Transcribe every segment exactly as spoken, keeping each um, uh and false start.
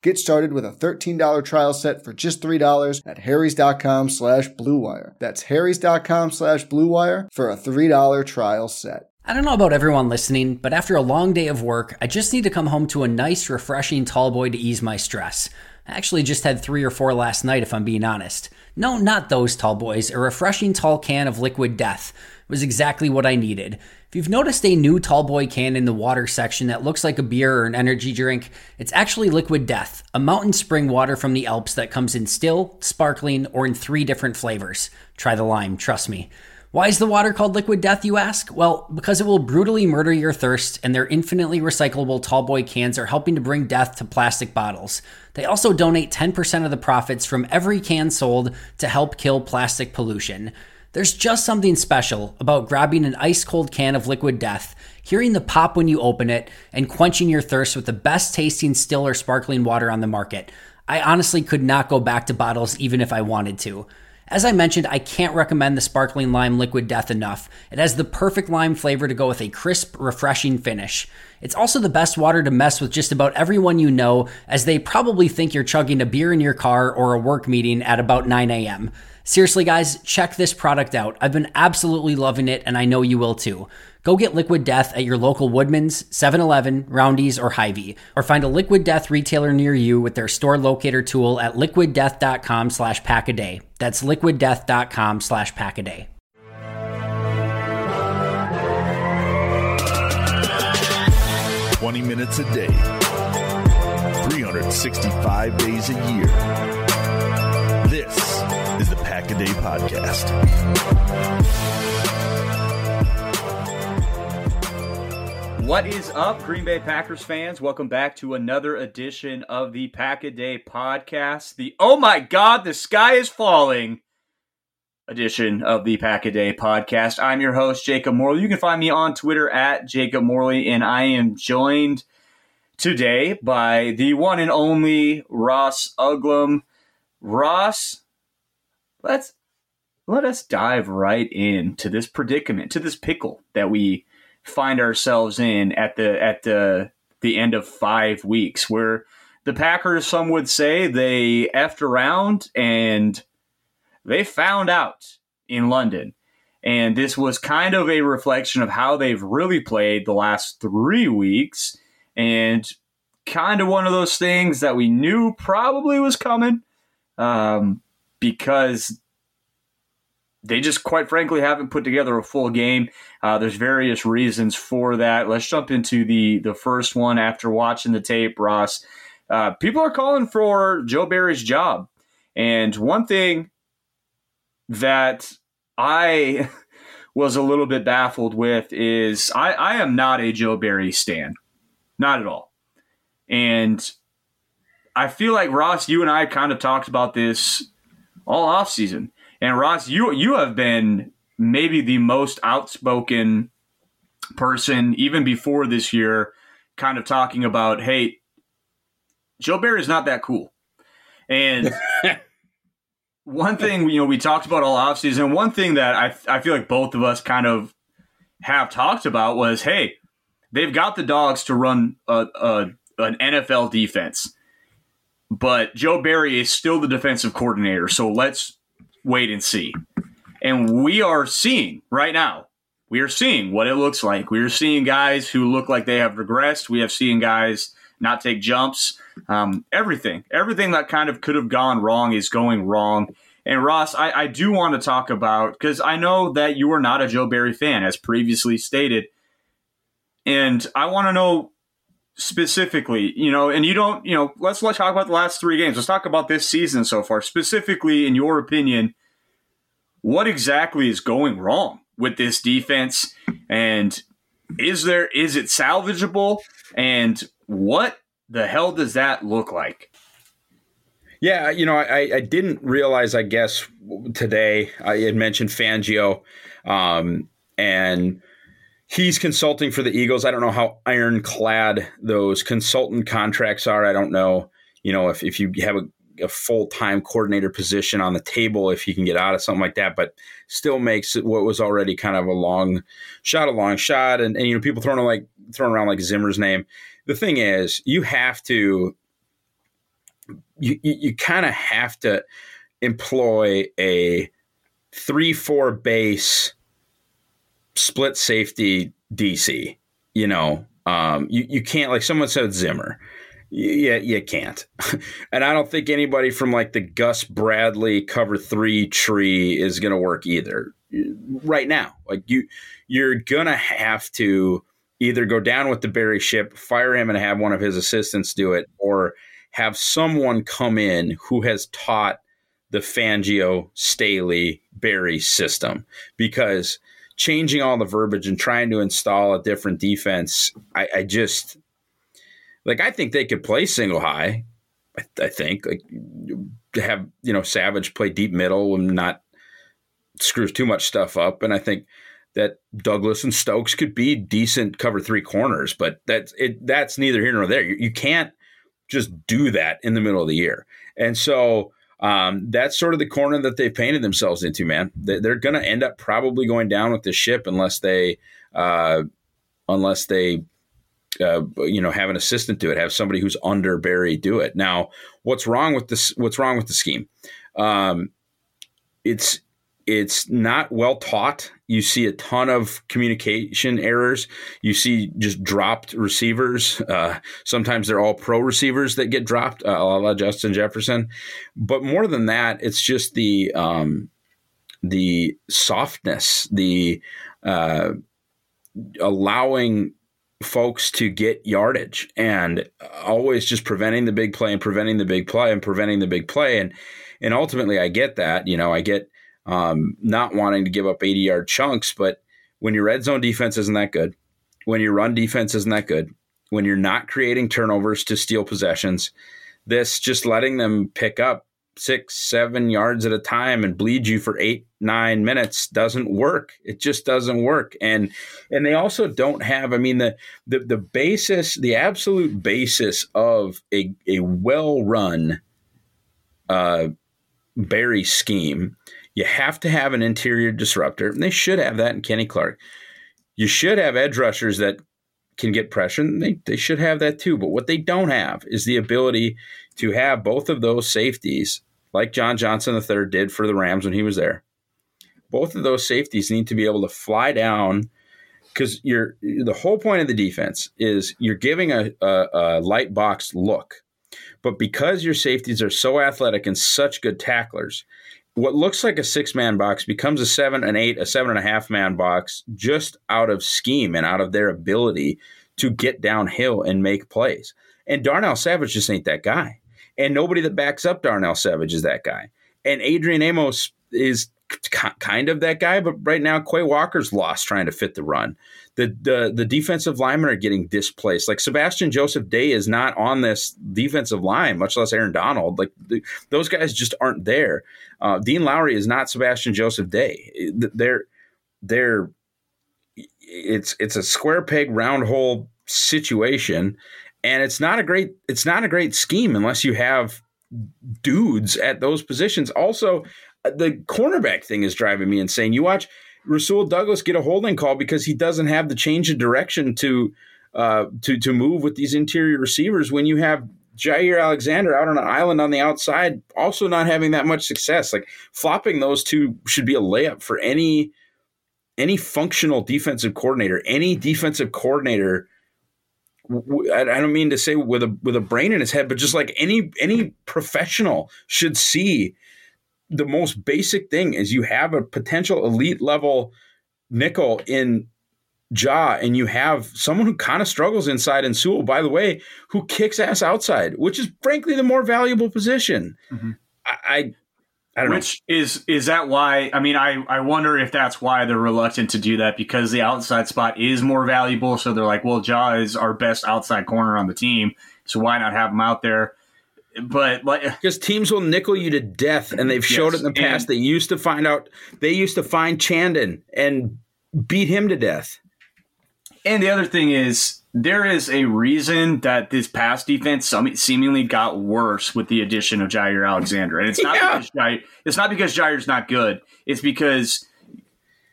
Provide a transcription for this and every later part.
Get started with a thirteen dollars trial set for just three dollars at harrys.com slash bluewire. That's harrys.com slash bluewire for a three dollars trial set. I don't know about everyone listening, but after a long day of work, I just need to come home to a nice, refreshing tall boy to ease my stress. I actually just had three or four last night, if I'm being honest. No, not those tall boys. A refreshing tall can of Liquid Death was exactly what I needed. If you've noticed a new tall boy can in the water section that looks like a beer or an energy drink, it's actually Liquid Death, a mountain spring water from the Alps that comes in still, sparkling, or in three different flavors. Try the lime, trust me. Why is the water called Liquid Death, you ask? Well, because it will brutally murder your thirst, and their infinitely recyclable Tallboy cans are helping to bring death to plastic bottles. They also donate ten percent of the profits from every can sold to help kill plastic pollution. There's just something special about grabbing an ice-cold can of Liquid Death, hearing the pop when you open it, and quenching your thirst with the best-tasting still or sparkling water on the market. I honestly could not go back to bottles even if I wanted to. As I mentioned, I can't recommend the Sparkling Lime Liquid Death enough. It has the perfect lime flavor to go with a crisp, refreshing finish. It's also the best water to mess with just about everyone you know, as they probably think you're chugging a beer in your car or a work meeting at about nine a.m. Seriously, guys, check this product out. I've been absolutely loving it, and I know you will too. Go get Liquid Death at your local Woodman's, seven eleven, Roundy's, or Hy-Vee, or find a Liquid Death retailer near you with their store locator tool at liquiddeath.com slash packaday. That's liquiddeath.com slash packaday. twenty minutes a day, three hundred sixty-five days a year. This is the Packaday Podcast. What is up, Green Bay Packers fans? Welcome back to another edition of the Packaday Podcast. The oh my god, the sky is falling edition of the Pack-A-Day Podcast. I'm your host, Jacob Morley. You can find me on Twitter at Jacob Morley, and I am joined today by the one and only Ross Uglum. Ross, let's let us dive right into this predicament, to this pickle that we find ourselves in at the at the the end of five weeks, where the Packers, some would say, they effed around and they found out in London, and this was kind of a reflection of how they've really played the last three weeks, and kind of one of those things that we knew probably was coming. Um, because they just, quite frankly, haven't put together a full game. Uh, there's various reasons for that. Let's jump into the the first one after watching the tape, Ross. Uh, people are calling for Joe Barry's job. And one thing that I was a little bit baffled with is I, I am not a Joe Barry stan. Not at all. And I feel like, Ross, you and I kind of talked about this all offseason. And, Ross, you you have been maybe the most outspoken person, even before this year, kind of talking about, hey, Joe Barry is not that cool. And one thing, you know, we talked about all offseason, one thing that I I feel like both of us kind of have talked about was, hey, they've got the dogs to run a, a, an N F L defense, but Joe Barry is still the defensive coordinator, so let's wait and see. And we are seeing right now, we are seeing what it looks like. We are seeing guys who look like they have regressed. We have seen guys not take jumps. Um, everything, everything that kind of could have gone wrong is going wrong. And Ross, I, I do want to talk about, because I know that you are not a Joe Barry fan, as previously stated. And I want to know specifically, you know, and you don't, you know, let's let's talk about the last three games. Let's talk about this season so far. Specifically, in your opinion, what exactly is going wrong with this defense? And is there is it salvageable? And what the hell does that look like? Yeah, you know, I, I didn't realize, I guess, today I had mentioned Fangio, um, and he's consulting for the Eagles. I don't know how ironclad those consultant contracts are. I don't know, you know, if, if you have a, a full-time coordinator position on the table, if you can get out of something like that, but still makes what was already kind of a long shot, a long shot. And, and you know, people throwing like throwing around like Zimmer's name. The thing is, you have to, you you, you kind of have to employ a three four base split safety D C. You know, um, you you can't, like someone said Zimmer. Yeah, you, you can't. And I don't think anybody from like the Gus Bradley cover three tree is going to work either right now. Like you, you're going to have to either go down with the Barry ship, fire him and have one of his assistants do it, or have someone come in who has taught the Fangio, Staley, Barry system. Because changing all the verbiage and trying to install a different defense, I, I just – like I think they could play single high, I, I think. Like have, you know, Savage play deep middle and not screw too much stuff up. And I think – that Douglas and Stokes could be decent cover three corners, but that's it. That's neither here nor there. You, you can't just do that in the middle of the year. And so um, that's sort of the corner that they've painted themselves into, man. They, they're going to end up probably going down with the ship unless they, uh, unless they, uh, you know, have an assistant do it, have somebody who's under Barry do it. Now, what's wrong with this? What's wrong with the scheme? Um, it's, It's not well taught. You see a ton of communication errors. You see just dropped receivers. Uh, sometimes they're all pro receivers that get dropped, uh, a la Justin Jefferson. But more than that, it's just the um, the softness, the uh, allowing folks to get yardage and always just preventing the big play and preventing the big play and preventing the big play. And, and ultimately, I get that. You know, I get Um, not wanting to give up eighty-yard chunks, but when your red zone defense isn't that good, when your run defense isn't that good, when you're not creating turnovers to steal possessions, this just letting them pick up six, seven yards at a time and bleed you for eight, nine minutes doesn't work. It just doesn't work. And and they also don't have, I mean, the the, the basis, the absolute basis of a, a well-run uh, Barry scheme. You have to have an interior disruptor, and they should have that in Kenny Clark. You should have edge rushers that can get pressure, and they, they should have that too. But what they don't have is the ability to have both of those safeties, like John Johnson the third did for the Rams when he was there. Both of those safeties need to be able to fly down, because you're the whole point of the defense is you're giving a, a, a light box look. But because your safeties are so athletic and such good tacklers, what looks like a six-man box becomes a seven, an eight, a seven-and-a-half-man box just out of scheme and out of their ability to get downhill and make plays. And Darnell Savage just ain't that guy. And nobody that backs up Darnell Savage is that guy. And Adrian Amos is k- kind of that guy, but right now Quay Walker's lost trying to fit the run. The, the the defensive linemen are getting displaced. Like Sebastian Joseph Day is not on this defensive line, much less Aaron Donald. Like the, those guys just aren't there. Uh, Dean Lowry is not Sebastian Joseph Day. They're they're it's it's a square peg round hole situation, and it's not a great it's not a great scheme unless you have dudes at those positions. Also, the cornerback thing is driving me insane. You watch Rasul Douglas get a holding call because he doesn't have the change of direction to uh, to to move with these interior receivers when you have Jaire Alexander out on an island on the outside, also not having that much success. Like flopping those two should be a layup for any any functional defensive coordinator. Any defensive coordinator, I don't mean to say with a with a brain in his head, but just like any any professional should see. The most basic thing is you have a potential elite level nickel in Ja, and you have someone who kind of struggles inside in Sewell, by the way, who kicks ass outside, which is frankly the more valuable position. Mm-hmm. I, I don't which know. Is, is that why? I mean, I, I wonder if that's why they're reluctant to do that, because the outside spot is more valuable. So they're like, well, Ja is our best outside corner on the team, so why not have him out there? But like, because teams will nickel you to death, and they've yes, showed it in the past. They used to find out they used to find Chandon and beat him to death. And the other thing is, there is a reason that this pass defense seemingly got worse with the addition of Jaire Alexander, and it's not yeah. because Jaire, it's not because Jaire's not good. It's because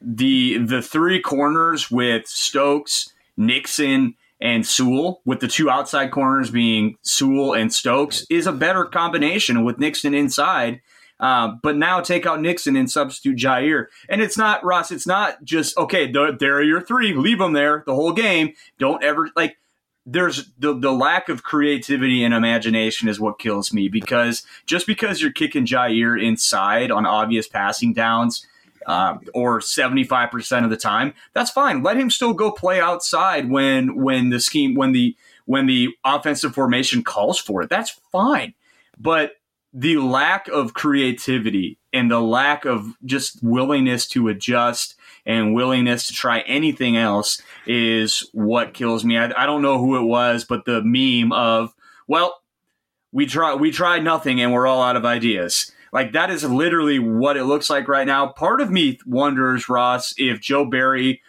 the the three corners with Stokes, Nixon, and Sewell, with the two outside corners being Sewell and Stokes, is a better combination with Nixon inside. Uh, but now take out Nixon and substitute Jaire. And it's not, Ross, it's not just, okay, th- there are your three. Leave them there the whole game. Don't ever, like, there's the, the lack of creativity and imagination is what kills me. Because just because you're kicking Jaire inside on obvious passing downs, Uh, or seventy-five percent of the time, that's fine. Let him still go play outside when when the scheme when the when the offensive formation calls for it. That's fine. But the lack of creativity and the lack of just willingness to adjust and willingness to try anything else is what kills me. I, I don't know who it was, but the meme of, well, we try we tried nothing and we're all out of ideas. Like, that is literally what it looks like right now. Part of me wonders, Ross, if Joe Barry,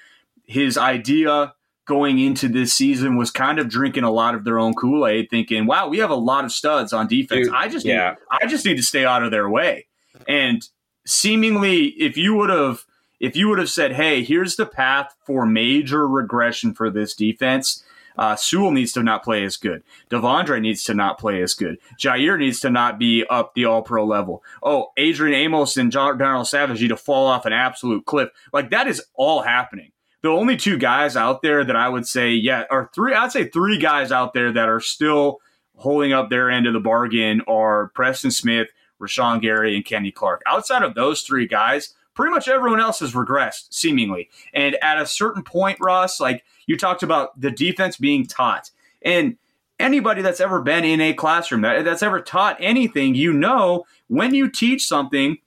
his idea going into this season was kind of drinking a lot of their own Kool-Aid, thinking, wow, we have a lot of studs on defense. Dude, I just yeah. need, I just need to stay out of their way. And seemingly, if you would have if you would have said, hey, here's the path for major regression for this defense, Uh, Sewell needs to not play as good. Devondre needs to not play as good. Jaire needs to not be up the all-pro level. Oh, Adrian Amos and John, Darnell Savage need to fall off an absolute cliff. Like, that is all happening. The only two guys out there that I would say, yeah, or three, I'd say three guys out there that are still holding up their end of the bargain are Preston Smith, Rashawn Gary, and Kenny Clark. Outside of those three guys, pretty much everyone else has regressed, seemingly. And at a certain point, Ross, like, you talked about the defense being taught. And anybody that's ever been in a classroom, that, that's ever taught anything, you know, when you teach something,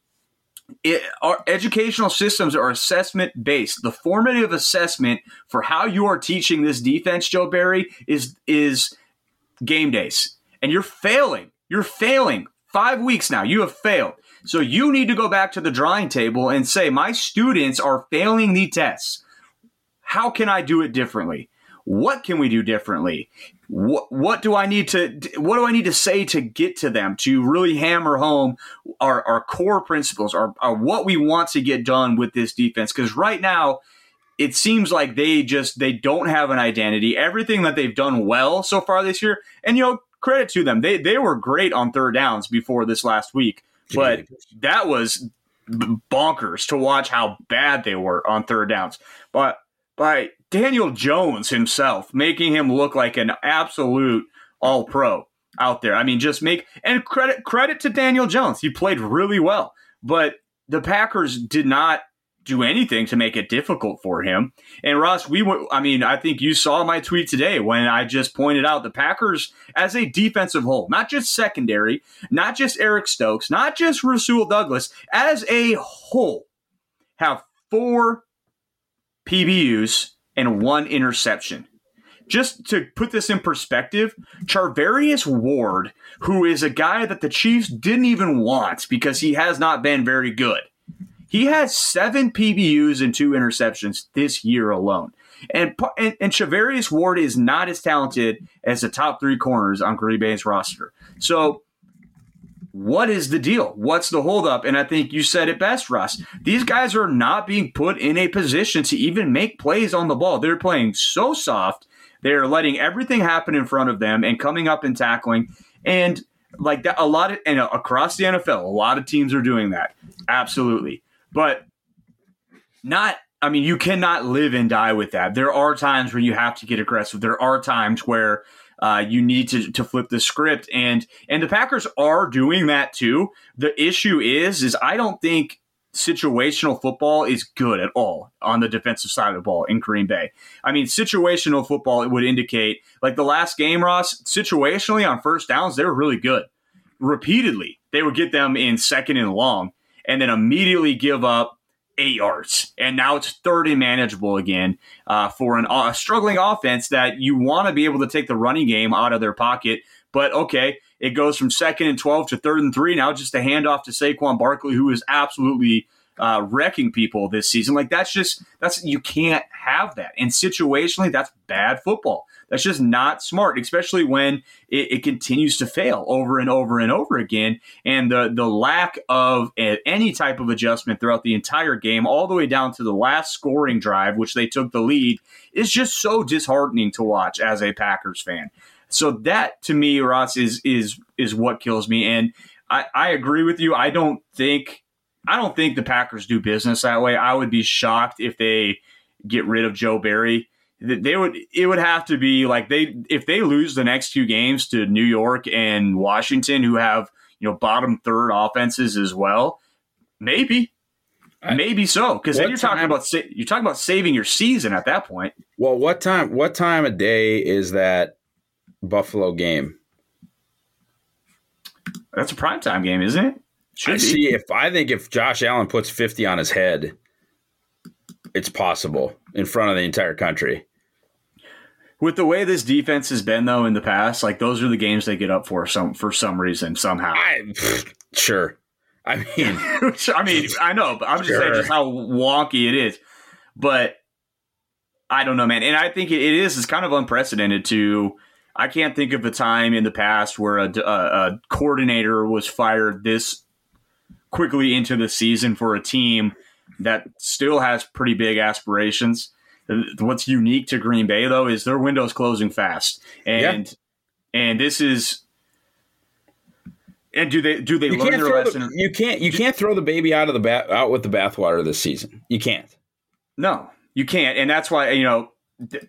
it, our educational systems are assessment-based. The formative assessment for how you are teaching this defense, Joe Barry, is, is game days. And you're failing. You're failing. Five weeks now, you have failed. So you need to go back to the drawing table and say, my students are failing the tests. How can I do it differently? What can we do differently? What, what do I need to what do I need to say to get to them to really hammer home our, our core principles, our, our what we want to get done with this defense? Because right now, it seems like they just they don't have an identity. Everything that they've done well so far this year, and you know, credit to them, they they were great on third downs before this last week, but that was bonkers to watch how bad they were on third downs. But by Daniel Jones himself, making him look like an absolute all-pro. out there. I mean, just make and credit credit to Daniel Jones. He played really well, but the Packers did not do anything to make it difficult for him. And Ross, we went, I mean, I think you saw my tweet today when I just pointed out the Packers as a defensive whole, not just secondary, not just Eric Stokes, not just Rasul Douglas, as a whole have four P B Us and one interception. Just to put this in perspective, Charvarius Ward, who is a guy that the Chiefs didn't even want because he has not been very good, he had seven P B Us and two interceptions this year alone. And, and, and Charvarius Ward is not as talented as the top three corners on Green Bay's roster. So what is the deal? What's the holdup? And I think you said it best, Russ. These guys are not being put in a position to even make plays on the ball. They're playing so soft. They're letting everything happen in front of them and coming up and tackling. And like that, a lot of, and across the N F L, a lot of teams are doing that. Absolutely. But not, I mean, you cannot live and die with that. There are times where you have to get aggressive. There are times where uh, you need to, to flip the script. And, and the Packers are doing that too. The issue is, is I don't think situational football is good at all on the defensive side of the ball in Green Bay. I mean, situational football, it would indicate, like the last game, Ross, situationally on first downs, they were really good. Repeatedly, they would get them in second and long and then immediately give up eight yards. And now it's third and manageable again uh, for an, a struggling offense that you want to be able to take the running game out of their pocket. But okay, it goes from second and twelve to third and three. Now just a handoff to Saquon Barkley, who is absolutely uh, wrecking people this season. Like that's just, that's, you can't have that. And situationally, that's bad football. That's just not smart, especially when it, it continues to fail over and over and over again. And the, the lack of a, any type of adjustment throughout the entire game, all the way down to the last scoring drive, which they took the lead, is just so disheartening to watch as a Packers fan. So that, to me, Ross, is is is what kills me. And I, I agree with you. I don't think I don't think the Packers do business that way. I would be shocked if they get rid of Joe Barry. They would it would have to be like they if they lose the next two games to New York and Washington, who have, you know, bottom third offenses as well. Maybe. Maybe so, because then you're talking about you're talking about saving your season at that point. Well, what time what time of day is that Buffalo game? That's a primetime game, isn't it? Should I be. see if I think if Josh Allen puts fifty on his head, it's possible in front of the entire country. With the way this defense has been, though, in the past, like those are the games they get up for some for some reason somehow. I, pfft, sure, I mean, I mean, I know, but I'm just sure. saying just how wonky it is. But I don't know, man, and I think it, it is. It's kind of unprecedented to. I can't think of a time in the past where a, a, a coordinator was fired this quickly into the season for a team that still has pretty big aspirations. What's unique to Green Bay, though, is their window's closing fast, and yeah. and this is and do they do they you learn their lesson? The, you can't you can't throw the baby out of the bath out with the bathwater this season. You can't. No, you can't, and that's why you know.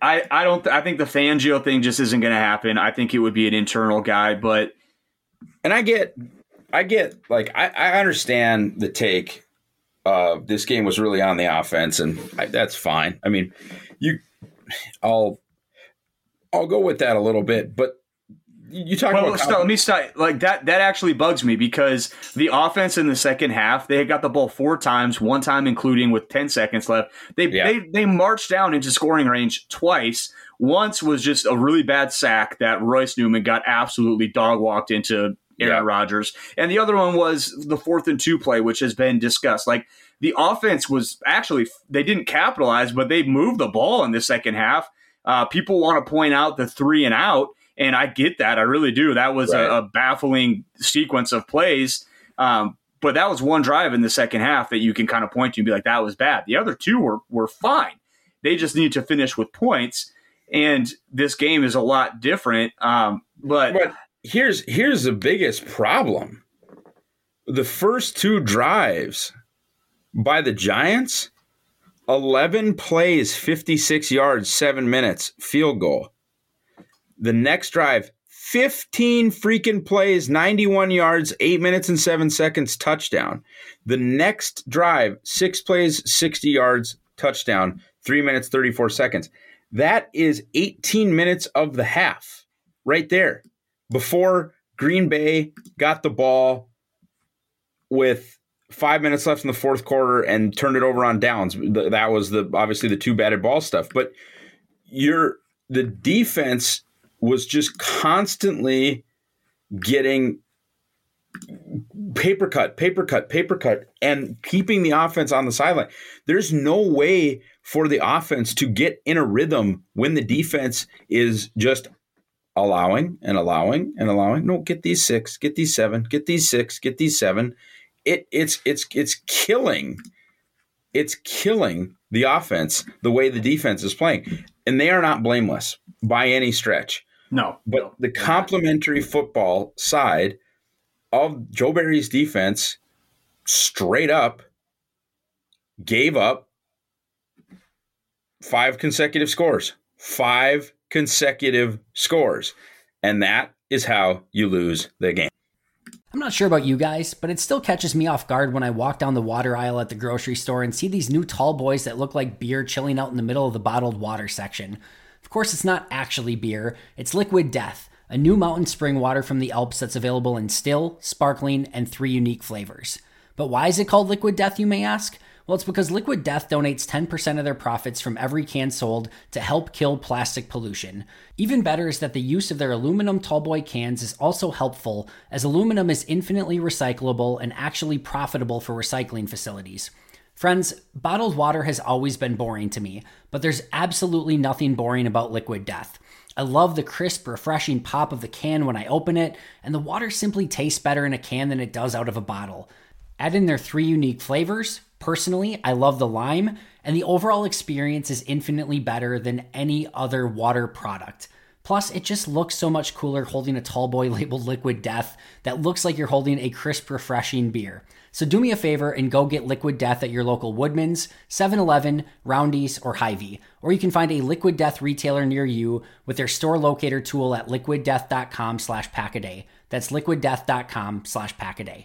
I, I don't th- I think the Fangio thing just isn't going to happen. I think it would be an internal guy, but and I get I get like I, I understand the take of this game was really on the offense, and I, that's fine. I mean, you I'll I'll go with that a little bit, but you talk well, about stop, let me start like that. That actually bugs me because the offense in the second half, they had got the ball four times, one time including with ten seconds left. They yeah. they they marched down into scoring range twice. Once was just a really bad sack that Royce Newman got absolutely dog walked into Aaron yeah. Rodgers, and the other one was the fourth and two play, which has been discussed. Like the offense was actually they didn't capitalize, but they moved the ball in the second half. Uh, people want to point out the three and out. And I get that. I really do. That was right. a, a baffling sequence of plays. Um, but that was one drive in the second half that you can kind of point to and be like, that was bad. The other two were were fine. They just need to finish with points. And this game is a lot different. Um, but, but here's here's the biggest problem. The first two drives by the Giants, eleven plays, fifty-six yards, seven minutes, field goal. The next drive, fifteen freaking plays, ninety-one yards, eight minutes and seven seconds, touchdown. The next drive, six plays, sixty yards, touchdown, three minutes, thirty-four seconds. That is eighteen minutes of the half right there before Green Bay got the ball with five minutes left in the fourth quarter and turned it over on downs. That was the obviously the two batted ball stuff. But you're, the defense was just constantly getting paper cut, paper cut, paper cut, and keeping the offense on the sideline. There's no way for the offense to get in a rhythm when the defense is just allowing and allowing and allowing. No, get these six, get these seven, get these six, get these seven. It it's it's it's killing, it's killing the offense the way the defense is playing, and they are not blameless by any stretch. No, but no. The complimentary football side of Joe Barry's defense straight up gave up five consecutive scores, five consecutive scores. And that is how you lose the game. I'm not sure about you guys, but it still catches me off guard when I walk down the water aisle at the grocery store and see these new tall boys that look like beer chilling out in the middle of the bottled water section. Of course, it's not actually beer. It's Liquid Death, a new mountain spring water from the Alps that's available in still, sparkling, and three unique flavors. But why is it called Liquid Death, you may ask? Well, it's because Liquid Death donates ten percent of their profits from every can sold to help kill plastic pollution. Even better is that the use of their aluminum tallboy cans is also helpful, as aluminum is infinitely recyclable and actually profitable for recycling facilities. Friends, bottled water has always been boring to me, but there's absolutely nothing boring about Liquid Death. I love the crisp, refreshing pop of the can when I open it, and the water simply tastes better in a can than it does out of a bottle. Add in their three unique flavors. Personally, I love the lime, and the overall experience is infinitely better than any other water product. Plus, it just looks so much cooler holding a tall boy labeled Liquid Death that looks like you're holding a crisp, refreshing beer. So do me a favor and go get Liquid Death at your local Woodman's, seven eleven, Roundy's, or Hy-Vee. Or you can find a Liquid Death retailer near you with their store locator tool at liquiddeath.com slash packaday. That's liquiddeath.com slash packaday.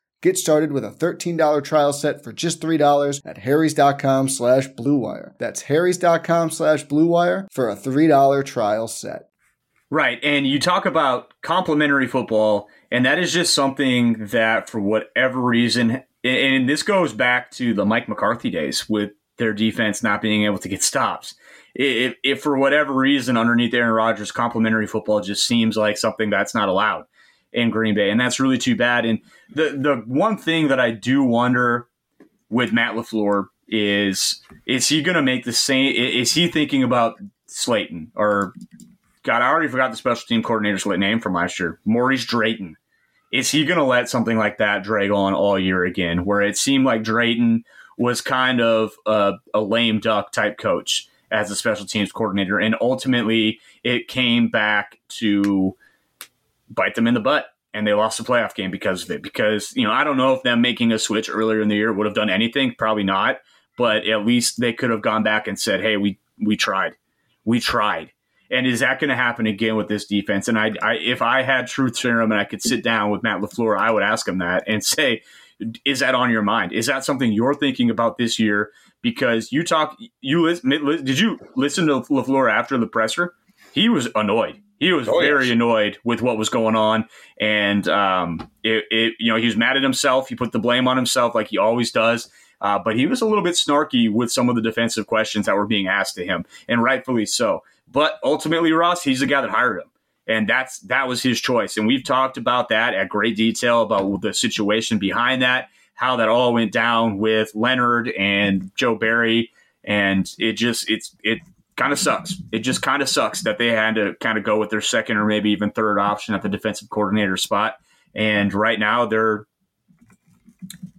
Get started with a thirteen dollars trial set for just three dollars at harrys.com slash bluewire. That's harrys.com slash bluewire for a three dollars trial set. Right. And you talk about complimentary football, and that is just something that for whatever reason, and this goes back to the Mike McCarthy days with their defense not being able to get stops. If, if for whatever reason underneath Aaron Rodgers, complimentary football just seems like something that's not allowed in Green Bay. And that's really too bad. And the, the one thing that I do wonder with Matt LaFleur is, is he going to make the same? Is he thinking about Slayton or God, I already forgot the special team coordinator's name from last year, Maurice Drayton. Is he going to let something like that drag on all year again, where it seemed like Drayton was kind of a, a lame duck type coach as a special teams coordinator, and ultimately it came back to bite them in the butt, and they lost the playoff game because of it. Because, you know, I don't know if them making a switch earlier in the year would have done anything, probably not, but at least they could have gone back and said, hey, we we tried. We tried. And is that going to happen again with this defense? And I, I, if I had truth serum and I could sit down with Matt LaFleur, I would ask him that and say, is that on your mind? Is that something you're thinking about this year? Because you talk, you did you listen to LaFleur after the presser? He was annoyed. He was oh, very yes. annoyed with what was going on, and um, it, it, you know, he was mad at himself. He put the blame on himself, like he always does. Uh, but he was a little bit snarky with some of the defensive questions that were being asked to him, and rightfully so. But ultimately, Ross, he's the guy that hired him. And that's that was his choice. And we've talked about that at great detail about the situation behind that, how that all went down with Leonard and Joe Barry. And it just it's it kind of sucks. It just kind of sucks that they had to kind of go with their second or maybe even third option at the defensive coordinator spot. And right now they're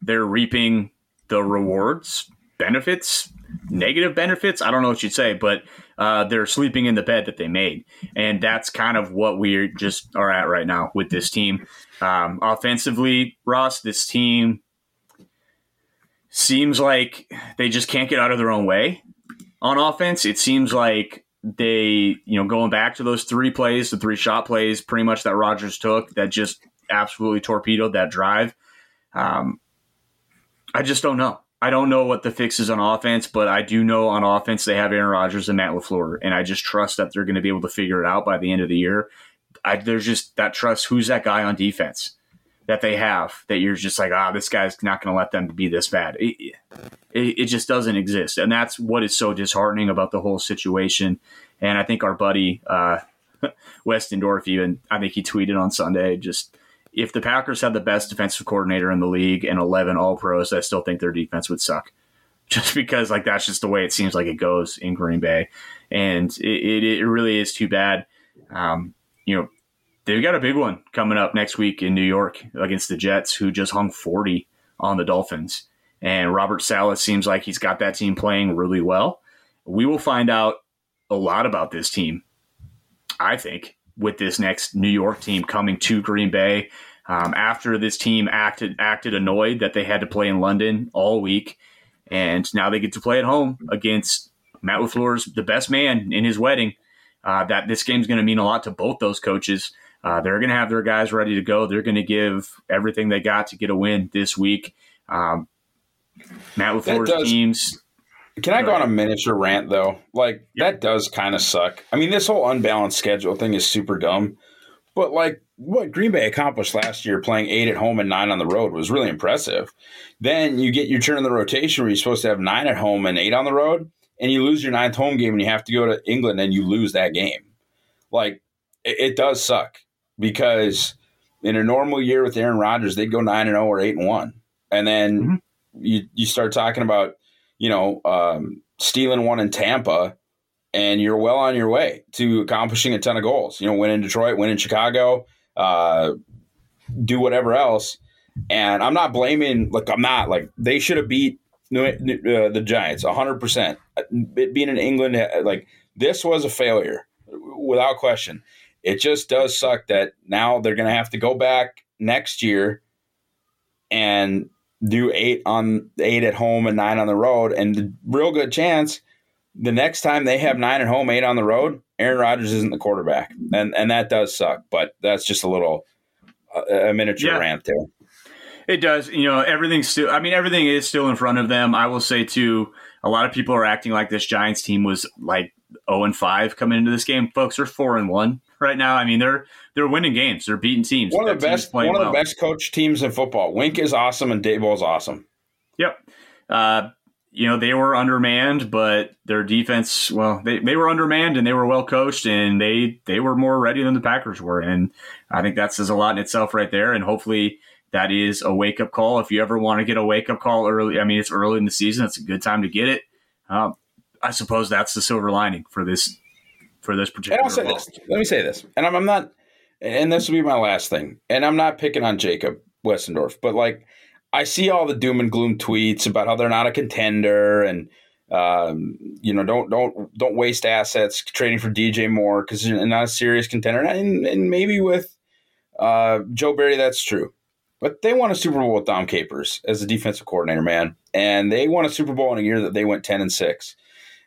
they're reaping the rewards, benefits, negative benefits. I don't know what you'd say, but Uh, they're sleeping in the bed that they made. And that's kind of what we just are at right now with this team. Um, offensively, Ross, this team seems like they just can't get out of their own way on offense. It seems like they, you know, going back to those three plays, the three shot plays pretty much that Rodgers took that just absolutely torpedoed that drive. Um, I just don't know. I don't know what the fix is on offense, but I do know on offense they have Aaron Rodgers and Matt LaFleur, and I just trust that they're going to be able to figure it out by the end of the year. I, there's just that trust. Who's that guy on defense that they have that you're just like, ah, this guy's not going to let them be this bad. It, it, it just doesn't exist, and that's what is so disheartening about the whole situation. And I think our buddy uh, Westendorf, even I think he tweeted on Sunday, just. If the Packers had the best defensive coordinator in the league and eleven All-Pros, I still think their defense would suck. Just because, like, that's just the way it seems like it goes in Green Bay. And it, it, it really is too bad. Um, you know, they've got a big one coming up next week in New York against the Jets, who just hung forty on the Dolphins. And Robert Saleh seems like he's got that team playing really well. We will find out a lot about this team, I think, with this next New York team coming to Green Bay um, after this team acted acted annoyed that they had to play in London all week. And now they get to play at home against Matt LaFleur's, the best man in his wedding. Uh, that this game's going to mean a lot to both those coaches. Uh, they're going to have their guys ready to go. They're going to give everything they got to get a win this week. Um, Matt LaFleur's does- teams... Can I go on a miniature rant, though? Like, yep. That does kind of suck. I mean, this whole unbalanced schedule thing is super dumb. But, like, what Green Bay accomplished last year playing eight at home and nine on the road was really impressive. Then you get your turn in the rotation where you're supposed to have nine at home and eight on the road, and you lose your ninth home game and you have to go to England and you lose that game. Like, it, it does suck because in a normal year with Aaron Rodgers, they'd go nine and oh or eight and one. And then mm-hmm. you, you start talking about, you know, um, stealing one in Tampa, and you're well on your way to accomplishing a ton of goals. You know, win in Detroit, win in Chicago, uh, do whatever else. And I'm not blaming – like, I'm not. Like, they should have beat New, uh, the Giants one hundred percent. It being in England, like, this was a failure without question. It just does suck that now they're going to have to go back next year and – do eight on eight at home and nine on the road, and the real good chance the next time they have nine at home, eight on the road, Aaron Rodgers isn't the quarterback, and and that does suck. But that's just a little uh, a miniature yeah. rant there. It does, you know. Everything's still. I mean, everything is still in front of them. I will say too, a lot of people are acting like this Giants team was like zero and five coming into this game. Folks are four and one right now. I mean, they're they're winning games. They're beating teams. One of the best, one of the best coached teams in football. Wink is awesome, and Daboll is awesome. Yep. Uh, you know, they were undermanned, but their defense, well, they, they were undermanned and they were well coached, and they, they were more ready than the Packers were. And I think that says a lot in itself right there. And hopefully that is a wake-up call. If you ever want to get a wake-up call early, I mean, it's early in the season. It's a good time to get it. Um, I suppose that's the silver lining for this for this particular loss. Let me say this, and I'm, I'm not – and this will be my last thing, and I'm not picking on Jacob Westendorf, but, like, I see all the doom and gloom tweets about how they're not a contender, and um, you know, don't don't don't waste assets trading for D J Moore because you're not a serious contender. And, and maybe with uh, Joe Barry, that's true. But they won a Super Bowl with Dom Capers as the defensive coordinator, man, and they won a Super Bowl in a year that they went ten and six.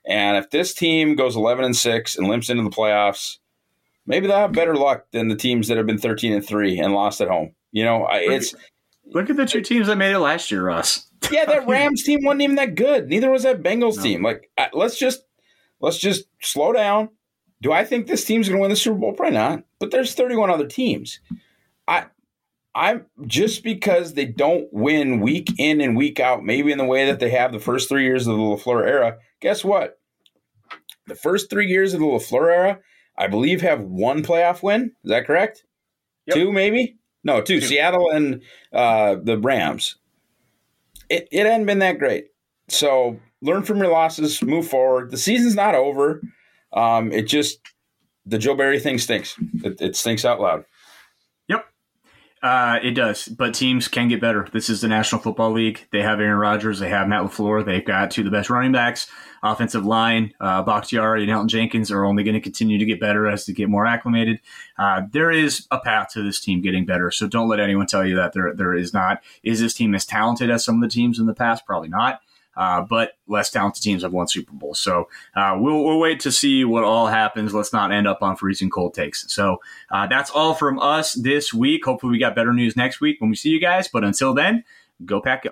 And if this team goes eleven and six and limps into the playoffs, maybe they'll have better luck than the teams that have been thirteen and three and lost at home. You know, I, it's. Look at the two teams that made it last year, Ross. Yeah, that Rams team wasn't even that good. Neither was that Bengals no. team. Like, let's just let's just slow down. Do I think this team's going to win the Super Bowl? Probably not. But there's thirty-one other teams. I, I'm just because they don't win week in and week out, maybe in the way that they have the first three years of the LaFleur era. Guess what? The first three years of the LaFleur era, I believe, have one playoff win. Is that correct? Yep. Two, maybe. No, two, Seattle and uh, the Rams. It it hadn't been that great. So learn from your losses, move forward. The season's not over. Um, it just the Joe Barry thing stinks. It, it stinks out loud. Yep, uh, it does. But teams can get better. This is the National Football League. They have Aaron Rodgers. They have Matt LaFleur. They've got two of the best running backs. Offensive line, uh, Bakhtiari and Elton Jenkins are only going to continue to get better as they get more acclimated. Uh, there is a path to this team getting better, so don't let anyone tell you that there there is not. Is this team as talented as some of the teams in the past? Probably not, uh, but less talented teams have won Super Bowls. So uh, we'll, we'll wait to see what all happens. Let's not end up on freezing cold takes. So uh, that's all from us this week. Hopefully we got better news next week when we see you guys, but until then, go Pack Go.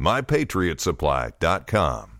my patriot supply dot com